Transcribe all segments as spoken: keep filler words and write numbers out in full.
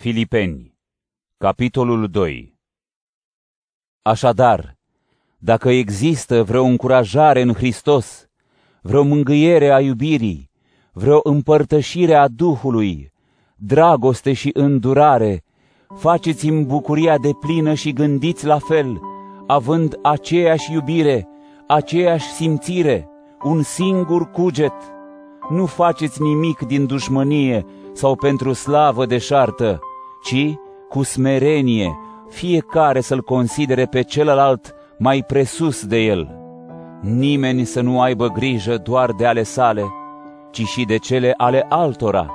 Filipeni, capitolul doi. Așadar, dacă există vreo încurajare în Hristos, vreo mângâiere a iubirii, vreo împărtășire a Duhului, dragoste și îndurare, faceți-mi bucuria deplină și gândiți la fel, având aceeași iubire, aceeași simțire, un singur cuget. Nu faceți nimic din dușmănie sau pentru slavă deșartă, ci cu smerenie, fiecare să-l considere pe celălalt mai presus de el. Nimeni să nu aibă grijă doar de ale sale, ci și de cele ale altora.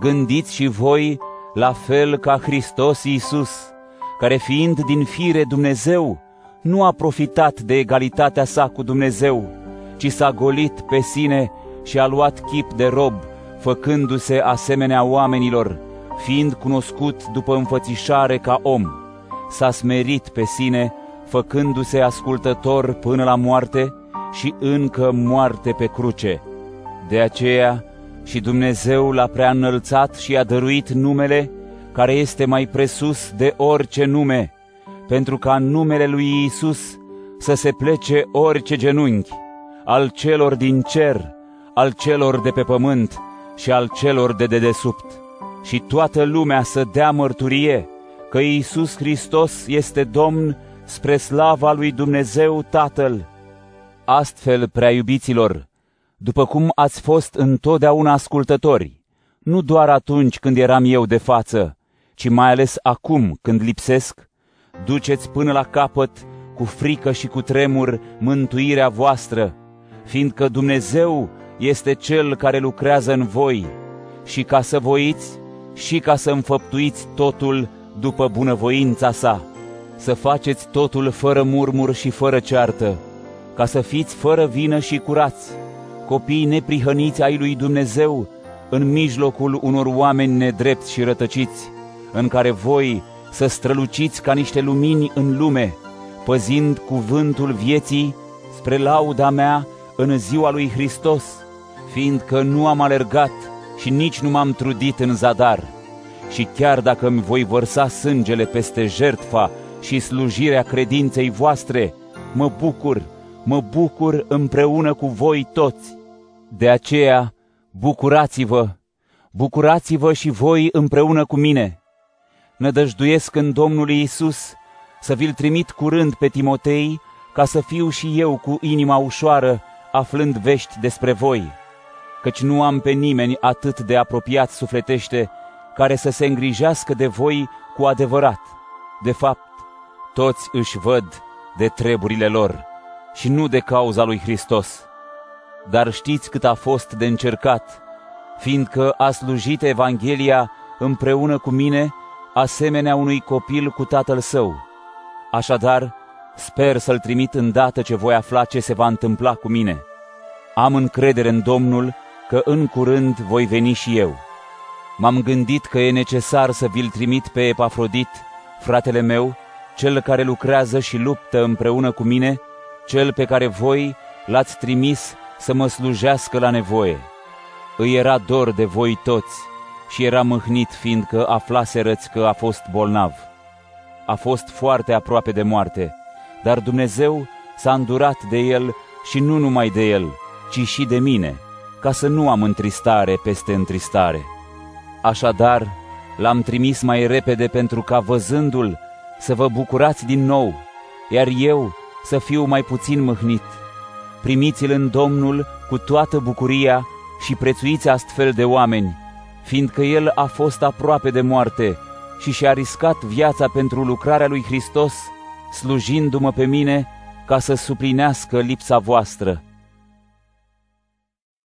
Gândiți și voi la fel ca Hristos Iisus, care fiind din fire Dumnezeu, nu a profitat de egalitatea sa cu Dumnezeu, ci s-a golit pe sine și a luat chip de rob, făcându-se asemenea oamenilor, fiind cunoscut după înfățișare ca om. S-a smerit pe sine, făcându-se ascultător până la moarte și încă moarte pe cruce. De aceea și Dumnezeu l-a prea înălțat și a dăruit numele care este mai presus de orice nume, pentru ca în numele lui Iisus să se plece orice genunchi, al celor din cer, al celor de pe pământ și al celor de dedesubt, și toată lumea să dea mărturie că Iisus Hristos este Domn, spre slava lui Dumnezeu Tatăl. Astfel, prea iubiților, după cum ați fost întotdeauna ascultători, nu doar atunci când eram eu de față, ci mai ales acum când lipsesc, duceți până la capăt cu frică și cu tremur mântuirea voastră, fiindcă Dumnezeu este Cel care lucrează în voi, și ca să voiți și ca să înfăptuiți totul după bunăvoința sa, să faceți totul fără murmur și fără ceartă, ca să fiți fără vină și curați, copii neprihăniți ai lui Dumnezeu, în mijlocul unor oameni nedrepți și rătăciți, în care voi să străluciți ca niște lumini în lume, păzind cuvântul vieții spre lauda mea în ziua lui Hristos, fiindcă nu am alergat și nici nu m-am trudit în zadar. Și chiar dacă îmi voi vărsa sângele peste jertfa și slujirea credinței voastre, mă bucur, mă bucur împreună cu voi toți. De aceea, bucurați-vă, bucurați-vă și voi împreună cu mine. Nădăjduiesc în Domnul Iisus să vi-l trimit curând pe Timotei, ca să fiu și eu cu inima ușoară, aflând vești despre voi, căci nu am pe nimeni atât de apropiat sufletește, care să se îngrijească de voi cu adevărat. De fapt, toți își văd de treburile lor și nu de cauza lui Hristos. Dar știți cât a fost de încercat, fiindcă a slujit Evanghelia împreună cu mine, asemenea unui copil cu tatăl său. Așadar, sper să-l trimit îndată ce voi afla ce se va întâmpla cu mine. Am încredere în Domnul că în curând voi veni și eu. M-am gândit că e necesar să vi-l trimit pe Epafrodit, fratele meu, cel care lucrează și luptă împreună cu mine, cel pe care voi l-ați trimis să mă slujească la nevoie. Îi era dor de voi toți și era mâhnit, fiindcă aflaserăți că a fost bolnav. A fost foarte aproape de moarte, dar Dumnezeu s-a îndurat de el și nu numai de el, ci și de mine, ca să nu am întristare peste întristare. Așadar, l-am trimis mai repede pentru ca, văzându-l, să vă bucurați din nou, iar eu să fiu mai puțin mâhnit. Primiți-l în Domnul cu toată bucuria și prețuiți astfel de oameni, fiindcă el a fost aproape de moarte și și-a riscat viața pentru lucrarea lui Hristos, slujindu-mă pe mine ca să suplinească lipsa voastră.